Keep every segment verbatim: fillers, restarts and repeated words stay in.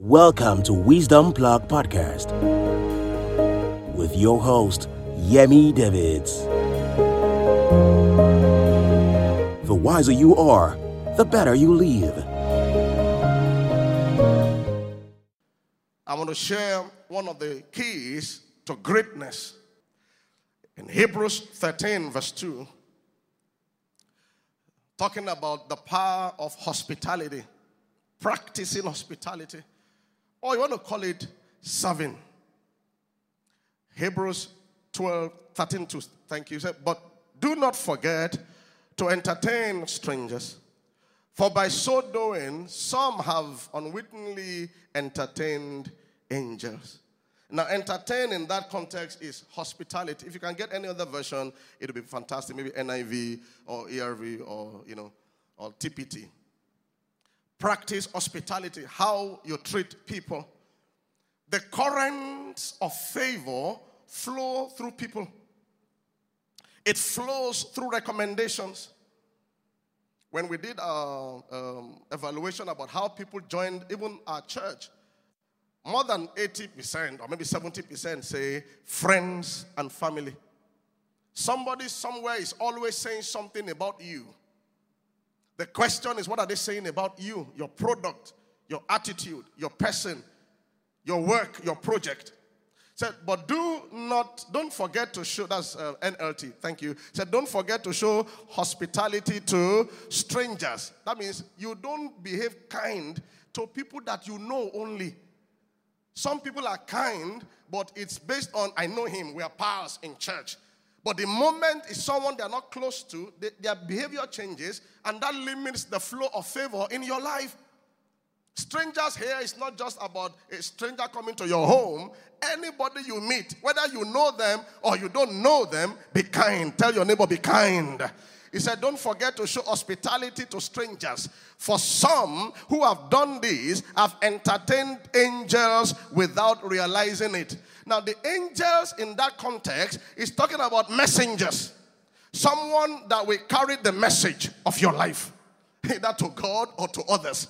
Welcome to Wisdom Plug Podcast with your host, Yemi Davids. The wiser you are, the better you live. I want to share one of the keys to greatness. In Hebrews thirteen, verse two, talking about the power of hospitality, practicing hospitality. Or you want to call it serving. Hebrews twelve, thirteen to, thank you. But do not forget to entertain strangers, for by so doing, some have unwittingly entertained angels. Now, entertain in that context is hospitality. If you can get any other version, it will be fantastic. Maybe N I V or E R V or, you know, or T P T. Practice hospitality, how you treat people. The currents of favor flow through people. It flows through recommendations. When we did our um, evaluation about how people joined even our church, more than eighty percent or maybe seventy percent say friends and family. Somebody somewhere is always saying something about you. The question is, what are they saying about you, your product, your attitude, your person, your work, your project? Said, but do not, don't forget to show, that's uh, N L T, thank you. Said, don't forget to show hospitality to strangers. That means you don't behave kind to people that you know only. Some people are kind, but it's based on, I know him, we are pals in church. But the moment it's someone they're not close to, they, their behavior changes, and that limits the flow of favor in your life. Strangers here is not just about a stranger coming to your home. Anybody you meet, whether you know them or you don't know them, be kind. Tell your neighbor, be kind. He said, don't forget to show hospitality to strangers. For some who have done this have entertained angels without realizing it. Now, the angels in that context is talking about messengers. Someone that will carry the message of your life, either to God or to others.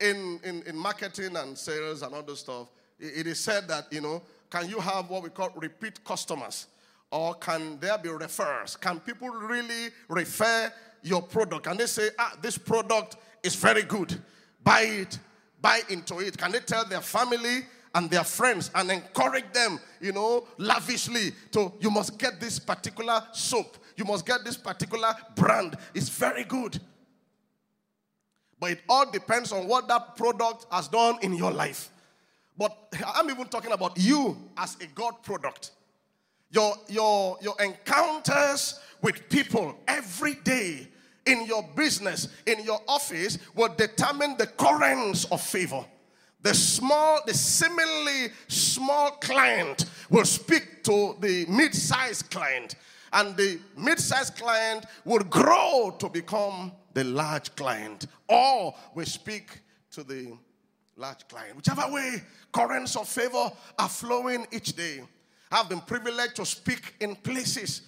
In, in, in marketing and sales and other stuff, it, it is said that, you know, can you have what we call repeat customers? Or can there be referrals? Can people really refer your product? Can they say, ah, this product is very good. Buy it. Buy into it. Can they tell their family and their friends and encourage them, you know, lavishly to, you must get this particular soap. You must get this particular brand. It's very good. But it all depends on what that product has done in your life. But I'm even talking about you as a God product. Your, your, your encounters with people every day in your business, in your office, will determine the currents of favor. The small, the seemingly small client will speak to the mid-sized client. And the mid-sized client will grow to become the large client. Or will speak to the large client. Whichever way, currents of favor are flowing each day. I've been privileged to speak in places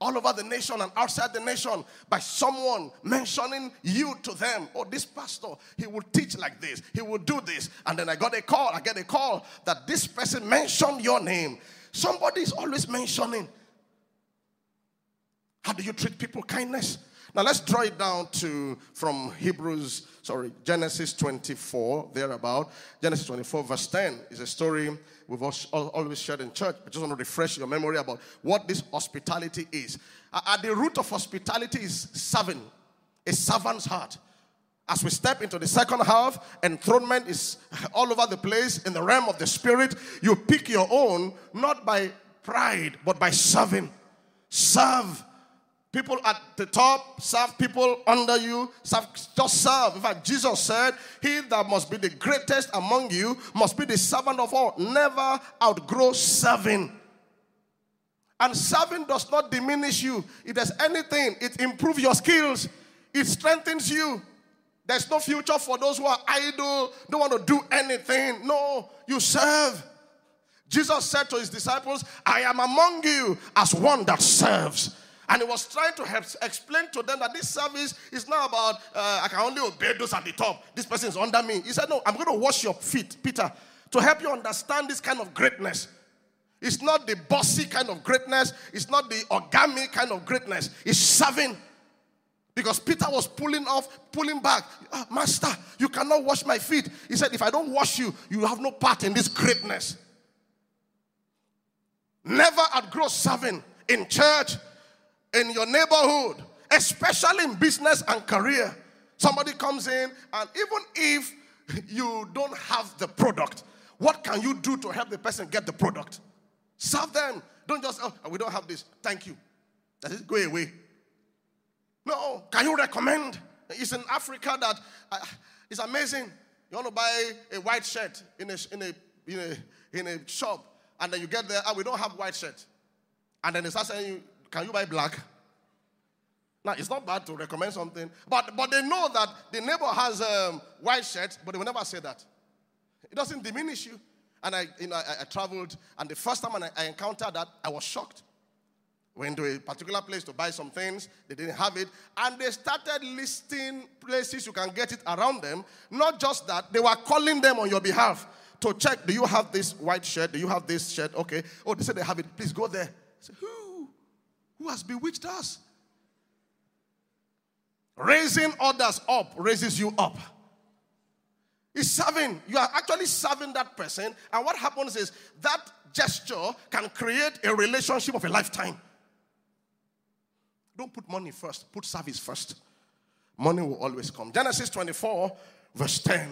all over the nation and outside the nation by someone mentioning you to them. Oh, this pastor, he will teach like this. He will do this. And then I got a call. I get a call that this person mentioned your name. Somebody is always mentioning. How do you treat people? Kindness. Now let's draw it down to from Hebrews, sorry, Genesis twenty-four, thereabout. Genesis twenty-four, verse ten is a story we've always shared in church. I just want to refresh your memory about what this hospitality is. At the root of hospitality is serving, a servant's heart. As we step into the second half, enthronement is all over the place in the realm of the spirit. You pick your own, not by pride, but by serving. Serve. People at the top, serve people under you, serve, just serve. In fact, Jesus said, he that must be the greatest among you must be the servant of all. Never outgrow serving. And serving does not diminish you. If there's anything, it improves your skills. It strengthens you. There's no future for those who are idle, don't want to do anything. No, you serve. Jesus said to his disciples, I am among you as one that serves. And he was trying to help explain to them that this service is not about, uh, I can only obey those at the top. This person is under me. He said, no, I'm going to wash your feet, Peter, to help you understand this kind of greatness. It's not the bossy kind of greatness. It's not the origami kind of greatness. It's serving. Because Peter was pulling off, pulling back. Ah, Master, you cannot wash my feet. He said, if I don't wash you, you have no part in this greatness. Never outgrow serving in church, in your neighborhood, especially in business and career. Somebody comes in, and even if you don't have the product, what can you do to help the person get the product? Serve them. Don't just, oh, we don't have this. Thank you. That is, go away. No, can you recommend? It's in Africa that uh, it's amazing. You want to buy a white shirt in a, in a, in a, in a shop, and then you get there, and we don't have white shirt. And then they start saying, can you buy black? Now, it's not bad to recommend something. But, but they know that the neighbor has um, white shirts, but they will never say that. It doesn't diminish you. And I, you know, I, I traveled, and the first time I, I encountered that, I was shocked. Went to a particular place to buy some things. They didn't have it. And they started listing places you can get it around them. Not just that. They were calling them on your behalf to check, do you have this white shirt? Do you have this shirt? Okay. Oh, they said they have it. Please go there. I said, who? Who has bewitched us? Raising others up raises you up. It's serving. You are actually serving that person. And what happens is that gesture can create a relationship of a lifetime. Don't put money first. Put service first. Money will always come. Genesis twenty-four, verse ten.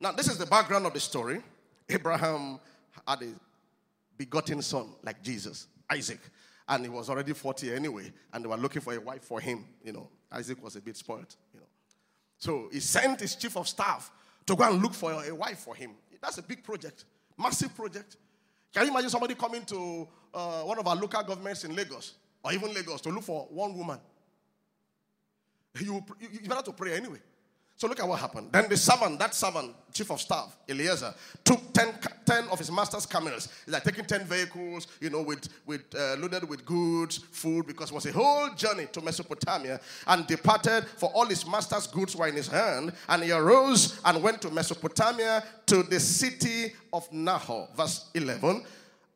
Now, this is the background of the story. Abraham had a begotten son like Jesus, Isaac. And he was already forty anyway. And they were looking for a wife for him. You know, Isaac was a bit spoiled. You know, so he sent his chief of staff to go and look for a wife for him. That's a big project. Massive project. Can you imagine somebody coming to uh, one of our local governments in Lagos, or even Lagos, to look for one woman? You, you, you better to pray anyway. So look at what happened. Then the servant, that servant, chief of staff, Eliezer, took ten, ten of his master's camels. He's like taking ten vehicles, you know, with, with uh, loaded with goods, food, because it was a whole journey to Mesopotamia, and departed, for all his master's goods were in his hand. And he arose and went to Mesopotamia, to the city of Nahor. Verse eleven.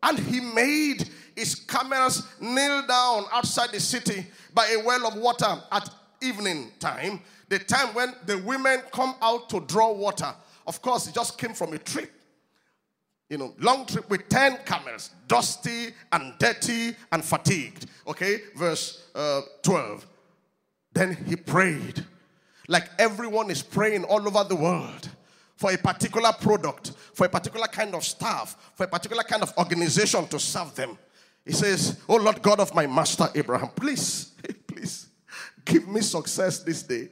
And he made his camels kneel down outside the city by a well of water at evening time, the time when the women come out to draw water. Of course, he just came from a trip, you know, long trip with ten camels, dusty and dirty and fatigued. Okay, verse uh, twelve. Then he prayed, like everyone is praying all over the world, for a particular product, for a particular kind of staff, for a particular kind of organization to serve them. He says, oh Lord God of my master Abraham, please, please, give me success this day,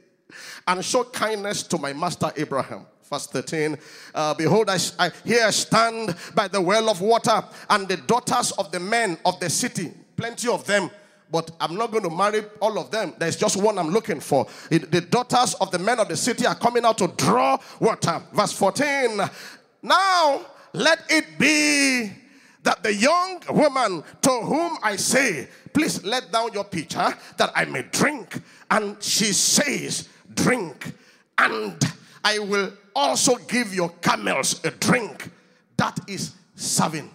and show kindness to my master Abraham. Verse thirteen, uh, behold, I, I here stand by the well of water, and the daughters of the men of the city, plenty of them, but I'm not going to marry all of them. There's just one I'm looking for. It, the daughters of the men of the city are coming out to draw water. Verse fourteen, now let it be that the young woman to whom I say, please let down your pitcher that I may drink. And she says, drink, and I will also give your camels a drink. That is serving.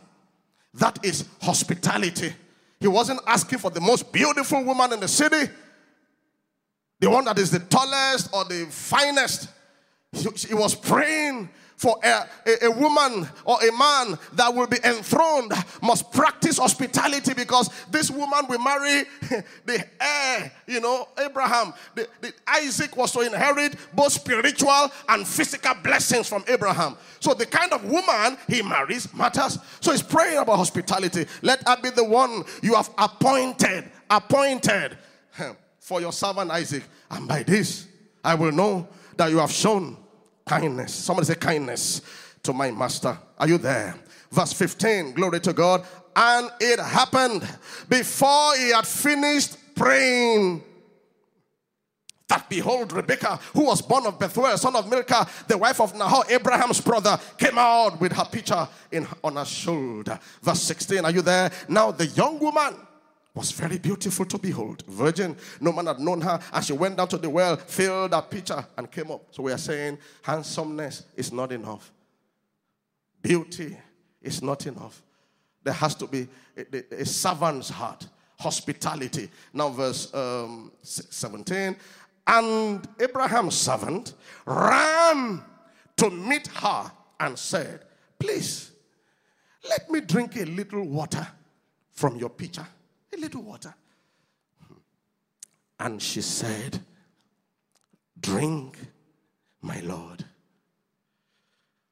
That is hospitality. He wasn't asking for the most beautiful woman in the city, the one that is the tallest or the finest. He was praying for a, a, a woman or a man that will be enthroned, must practice hospitality, because this woman will marry the heir, you know, Abraham. The, the Isaac was to inherit both spiritual and physical blessings from Abraham. So the kind of woman he marries matters. So he's praying about hospitality. Let her be the one you have appointed, appointed for your servant Isaac. And by this, I will know that you have shown kindness. Somebody say kindness to my master. Are you there? Verse fifteen, glory to God. And it happened, before he had finished praying, that behold, Rebekah, who was born of Bethuel, son of Milcah, the wife of Nahor, Abraham's brother, came out with her pitcher in, on her shoulder. Verse sixteen, are you there? Now the young woman was very beautiful to behold, virgin, no man had known her, and she went down to the well, filled her pitcher, and came up. So we are saying, handsomeness is not enough. Beauty is not enough. There has to be a, a, a servant's heart, hospitality. Now verse um, seventeen, and Abraham's servant ran to meet her and said, please, let me drink a little water from your pitcher. A little water. And she said, drink, my Lord.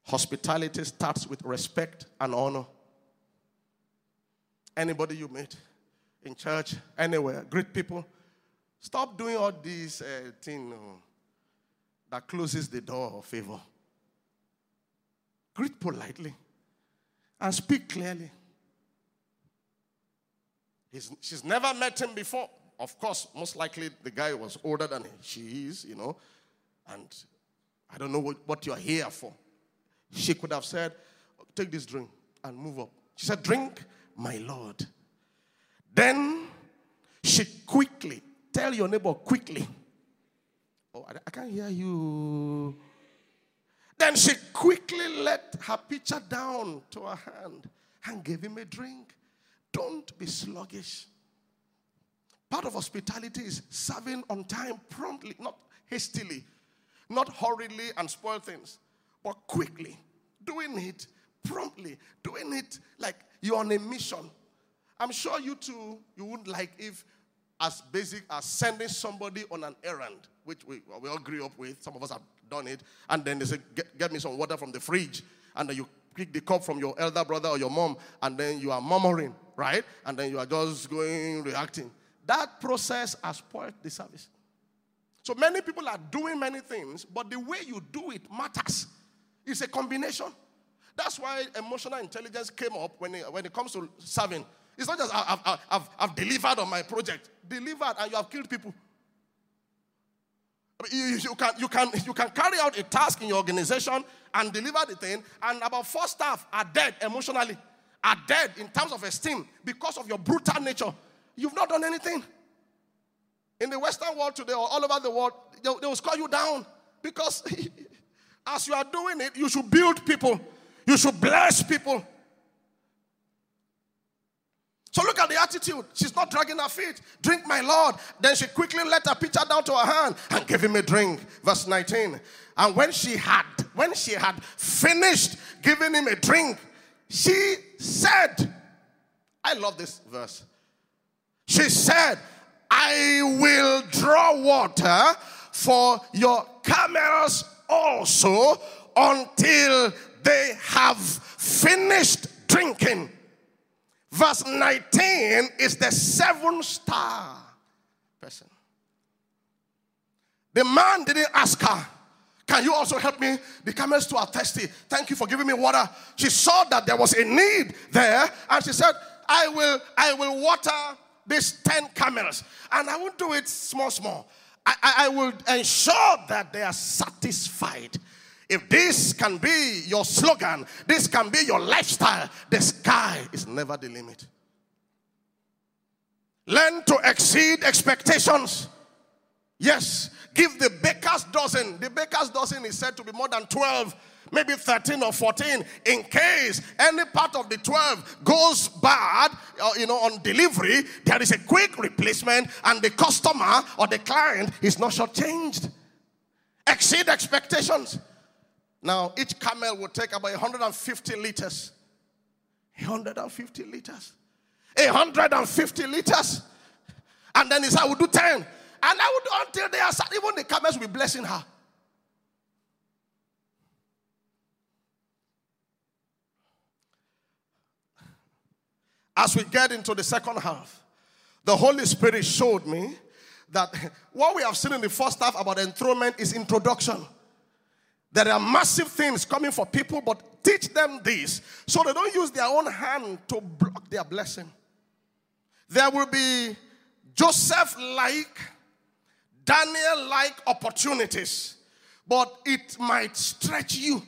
Hospitality starts with respect and honor. Anybody you meet in church, anywhere, greet people. Stop doing all these uh, thing that closes the door of favor. Greet politely and speak clearly. He's, she's never met him before. Of course, most likely the guy was older than she is, you know. And I don't know what, what you're here for. She could have said, take this drink and move up. She said, drink, my Lord. Then she quickly, tell your neighbor quickly. Oh, I, I can't hear you. Then she quickly let her pitcher down to her hand and gave him a drink. Don't be sluggish. Part of hospitality is serving on time, promptly, not hastily, not hurriedly and spoil things, but quickly. Doing it promptly. Doing it like you're on a mission. I'm sure you too, you wouldn't like if as basic as sending somebody on an errand, which we, we all grew up with, some of us have done it, and then they say, get, get me some water from the fridge, and then you pick the cup from your elder brother or your mom, and then you are murmuring, right? And then you are just going, reacting. That process has spoiled the service. So many people are doing many things, but the way you do it matters. It's a combination. That's why emotional intelligence came up when it, when it comes to serving. It's not just I've, I've, I've, I've delivered on my project. Delivered and you have killed people. You, you, can, you, can, you can carry out a task in your organization and deliver the thing, and about four staff are dead emotionally, are dead in terms of esteem because of your brutal nature. You've not done anything. In the Western world today or all over the world, they, they will score you down because as you are doing it, you should build people. You should bless people. So look at the attitude. She's not dragging her feet. Drink, my Lord. Then she quickly let her pitcher down to her hand and gave him a drink. Verse nineteen. And when she had, when she had finished giving him a drink, she said, I love this verse. She said, I will draw water for your camels also until they have finished drinking. Verse nineteen is the seven star person. The man didn't ask her, can you also help me? The camels too are thirsty. Thank you for giving me water. She saw that there was a need there and she said, I will, I will water these ten camels. And I will do it small, small. I, I, I will ensure that they are satisfied. If this can be your slogan, this can be your lifestyle, the sky is never the limit. Learn to exceed expectations. Yes, give the baker's dozen. The baker's dozen is said to be more than twelve, maybe thirteen or fourteen. In case any part of the twelve goes bad, you know, on delivery, there is a quick replacement and the customer or the client is not shortchanged. Exceed expectations. Now, each camel will take about one hundred fifty liters. one hundred fifty liters. one hundred fifty liters. And then he said, I will do ten. And I will do until they are sad. Even the camels will be blessing her. As we get into the second half, the Holy Spirit showed me that what we have seen in the first half about enthronement is introduction. There are massive things coming for people, but teach them this so they don't use their own hand to block their blessing. There will be Joseph-like Daniel-like opportunities, but it might stretch you.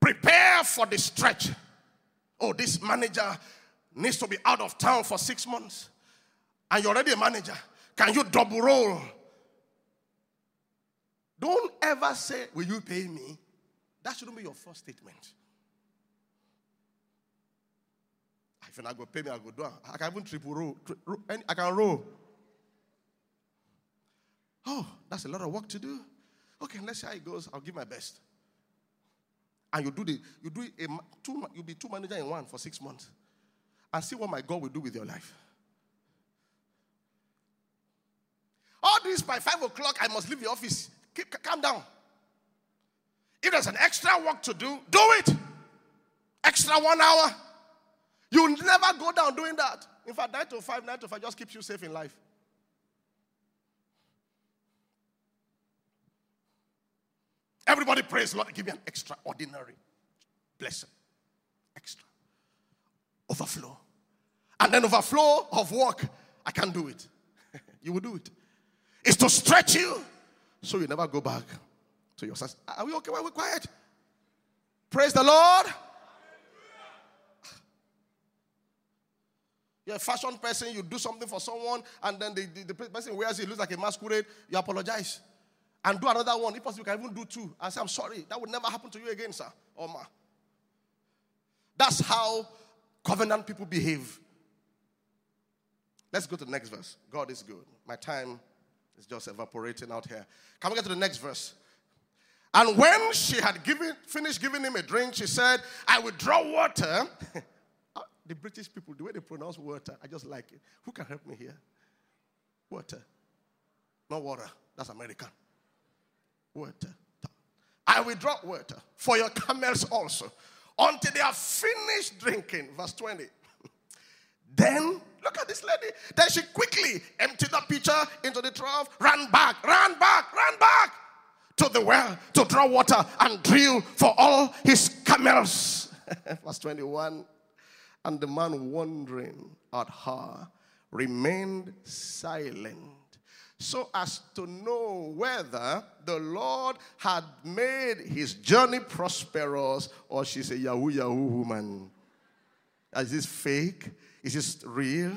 Prepare for the stretch. Oh, this manager needs to be out of town for six months. And you're already a manager. Can you double roll? Don't ever say, will you pay me? That shouldn't be your first statement. If you're not going to pay me, I'll go down. I can even triple roll. I can roll. Oh, that's a lot of work to do. Okay, let's see how it goes. I'll give my best. And you do the, you do a two, you'll be two managers in one for six months. And see what my God will do with your life. All this by five o'clock, I must leave the office. Keep, calm down. If there's an extra work to do, do it. Extra one hour. You'll never go down doing that. In fact, nine to five, nine to five just keeps you safe in life. Everybody praise Lord. Give me an extraordinary blessing. Extra. Overflow. And then overflow of work. I can't do it. You will do it. It's to stretch you so you never go back to your senses. Are we okay? Why are we quiet? Praise the Lord. You're a fashion person. You do something for someone and then the, the, the person wears it. Looks like a masquerade. You apologize. And do another one. If possible, you can even do two. I say, I'm sorry. That would never happen to you again, sir. Or ma. That's how covenant people behave. Let's go to the next verse. God is good. My time is just evaporating out here. Can we get to the next verse? And when she had given, finished giving him a drink, she said, I will draw water. The British people, the way they pronounce water, I just like it. Who can help me here? Water. Not water. That's American. Water. I will draw water for your camels also until they have finished drinking. Verse twenty. Then, look at this lady. Then she quickly emptied the pitcher into the trough, ran back, ran back, ran back to the well to draw water and drill for all his camels. Verse twenty-one. And the man, wondering at her, remained silent, so as to know whether the Lord had made his journey prosperous, or she's a Yahoo Yahoo woman. Is this fake? Is this real?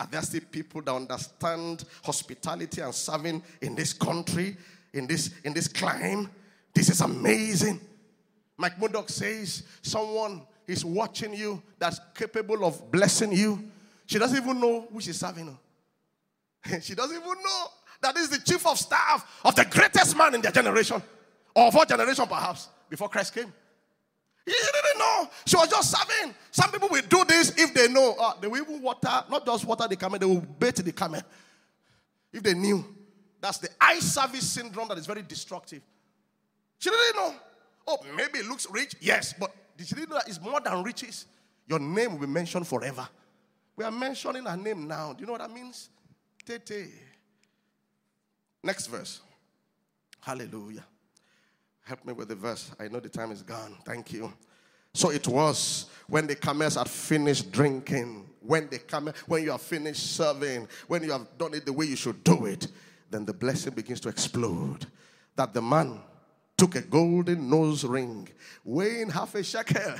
Are there still people that understand hospitality and serving in this country, in this, in this climb? This is amazing. Mike Murdock says someone is watching you that's capable of blessing you. She doesn't even know who she's serving her. She doesn't even know that is the chief of staff of the greatest man in their generation, or of our generation perhaps, before Christ came. She didn't know. She was just serving. Some people will do this if they know. Uh, they will even water, not just water the camel, they will bait the camel. If they knew. That's the eye service syndrome that is very destructive. She didn't know. Oh, maybe it looks rich. Yes, but she didn't know that it's more than riches. Your name will be mentioned forever. We are mentioning her name now. Do you know what that means? Tete. Next verse. Hallelujah. Help me with the verse. I know the time is gone. Thank you. So it was when the camels had finished drinking, when the camel, when you have finished serving, when you have done it the way you should do it, then the blessing begins to explode. That the man took a golden nose ring weighing half a shekel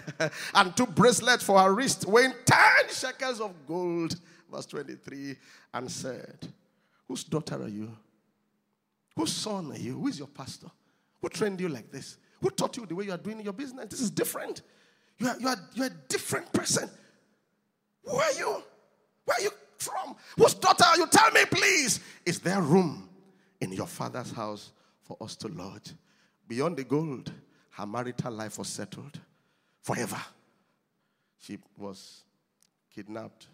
and two bracelets for her wrist weighing ten shekels of gold. Verse twenty-three, and said, whose daughter are you? Whose son are you? Who is your pastor? Who trained you like this? Who taught you the way you are doing your business? This is different. You are, you are, you are a different person. Who are you? Where are you from? Whose daughter are you? Tell me, please. Is there room in your father's house for us to lodge? Beyond the gold, her marital life was settled forever. She was kidnapped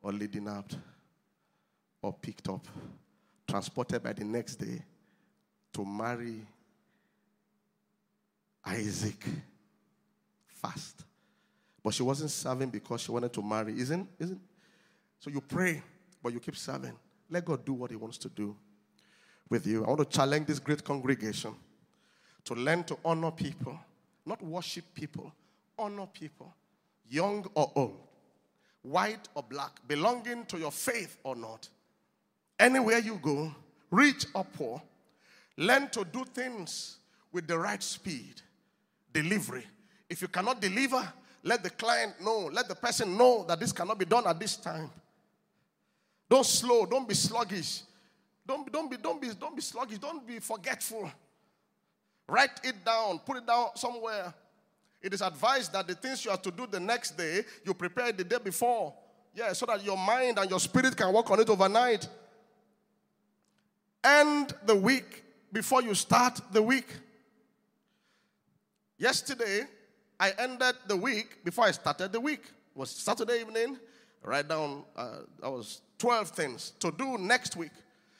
or leading out or picked up, transported by the next day to marry Isaac fast. But she wasn't serving because she wanted to marry. Isn't? Isn't? So you pray, but you keep serving. Let God do what he wants to do with you. I want to challenge this great congregation to learn to honor people. Not worship people. Honor people. Young or old. White or black. Belonging to your faith or not. Anywhere you go, rich or poor, learn to do things with the right speed. Delivery. If you cannot deliver, let the client know. Let the person know that this cannot be done at this time. Don't slow. Don't be sluggish. Don't, don't, be, don't, be, don't be sluggish. Don't be forgetful. Write it down. Put it down somewhere. It is advised that the things you have to do the next day, you prepare the day before. Yeah, so that your mind and your spirit can work on it overnight. End the week before you start the week. Yesterday, I ended the week before I started the week. It was Saturday evening. I write down, uh, that was twelve things to do next week.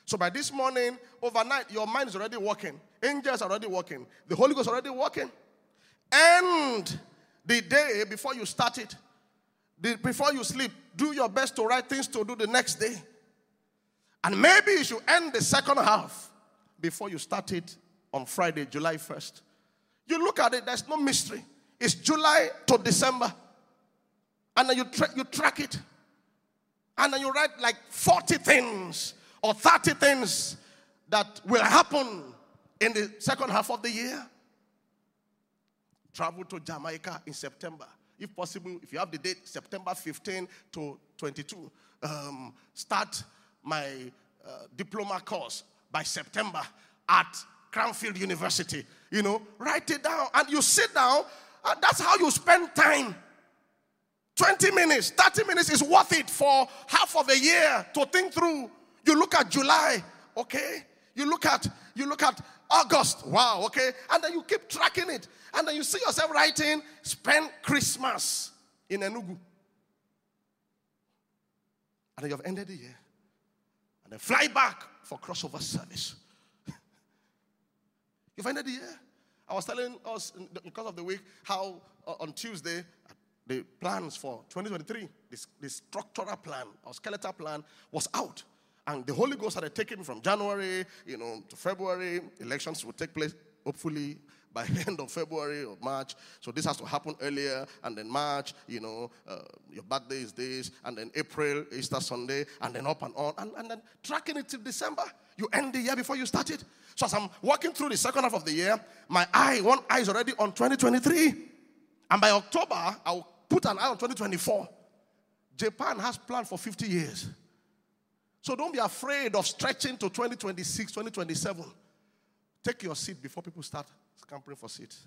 So by this morning, overnight, your mind is already working. Angels are already working. The Holy Ghost is already working. End the day before you start it. The, before you sleep, do your best to write things to do the next day. And maybe you should end the second half before you start it on Friday, July first. You look at it, there's no mystery. It's July to December. And then you, tra- you track it. And then you write like forty things or thirty things that will happen in the second half of the year. Travel to Jamaica in September. If possible, if you have the date, September fifteenth to twenty-two. Um, start my uh, diploma course by September at Cranfield University. You know, write it down. And you sit down, and that's how you spend time. twenty minutes, thirty minutes is worth it for half of a year to think through. You look at July, okay? You look at, you look at August, wow, okay? And then you keep tracking it. And then you see yourself writing, spend Christmas in Enugu. And then you have ended the year. And then fly back for crossover service. You've ended the year. I was telling us in the course of the week how uh, on Tuesday, the plans for twenty twenty-three, this, this structural plan or skeletal plan was out. And the Holy Ghost had taken from January, you know, to February. Elections will take place, hopefully, by the end of February or March. So this has to happen earlier. And then March, you know, uh, your birthday is this. And then April, Easter Sunday. And then up and on. And, and then tracking it till December. You end the year before you start it. So as I'm walking through the second half of the year, my eye, one eye is already on twenty twenty-three. And by October, I will put an eye on twenty twenty-four. Japan has planned for fifty years. So don't be afraid of stretching to twenty twenty-six, twenty twenty-seven. Take your seat before people start scampering for seats.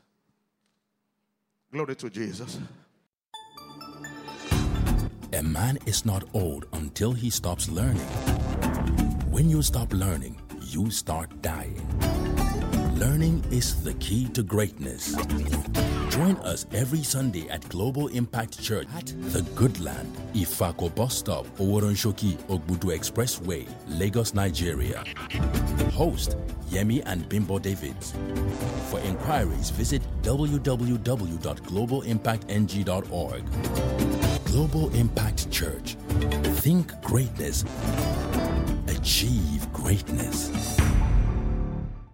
Glory to Jesus. A man is not old until he stops learning. When you stop learning, you start dying. Learning is the key to greatness. Join us every Sunday at Global Impact Church at the Goodland, Ifako Bus Stop, Oworonshoki, Ogbudu Expressway, Lagos, Nigeria. Host, Yemi and Bimbo Davids. For inquiries, visit w w w dot global impact n g dot org. Global Impact Church. Think greatness. Achieve greatness.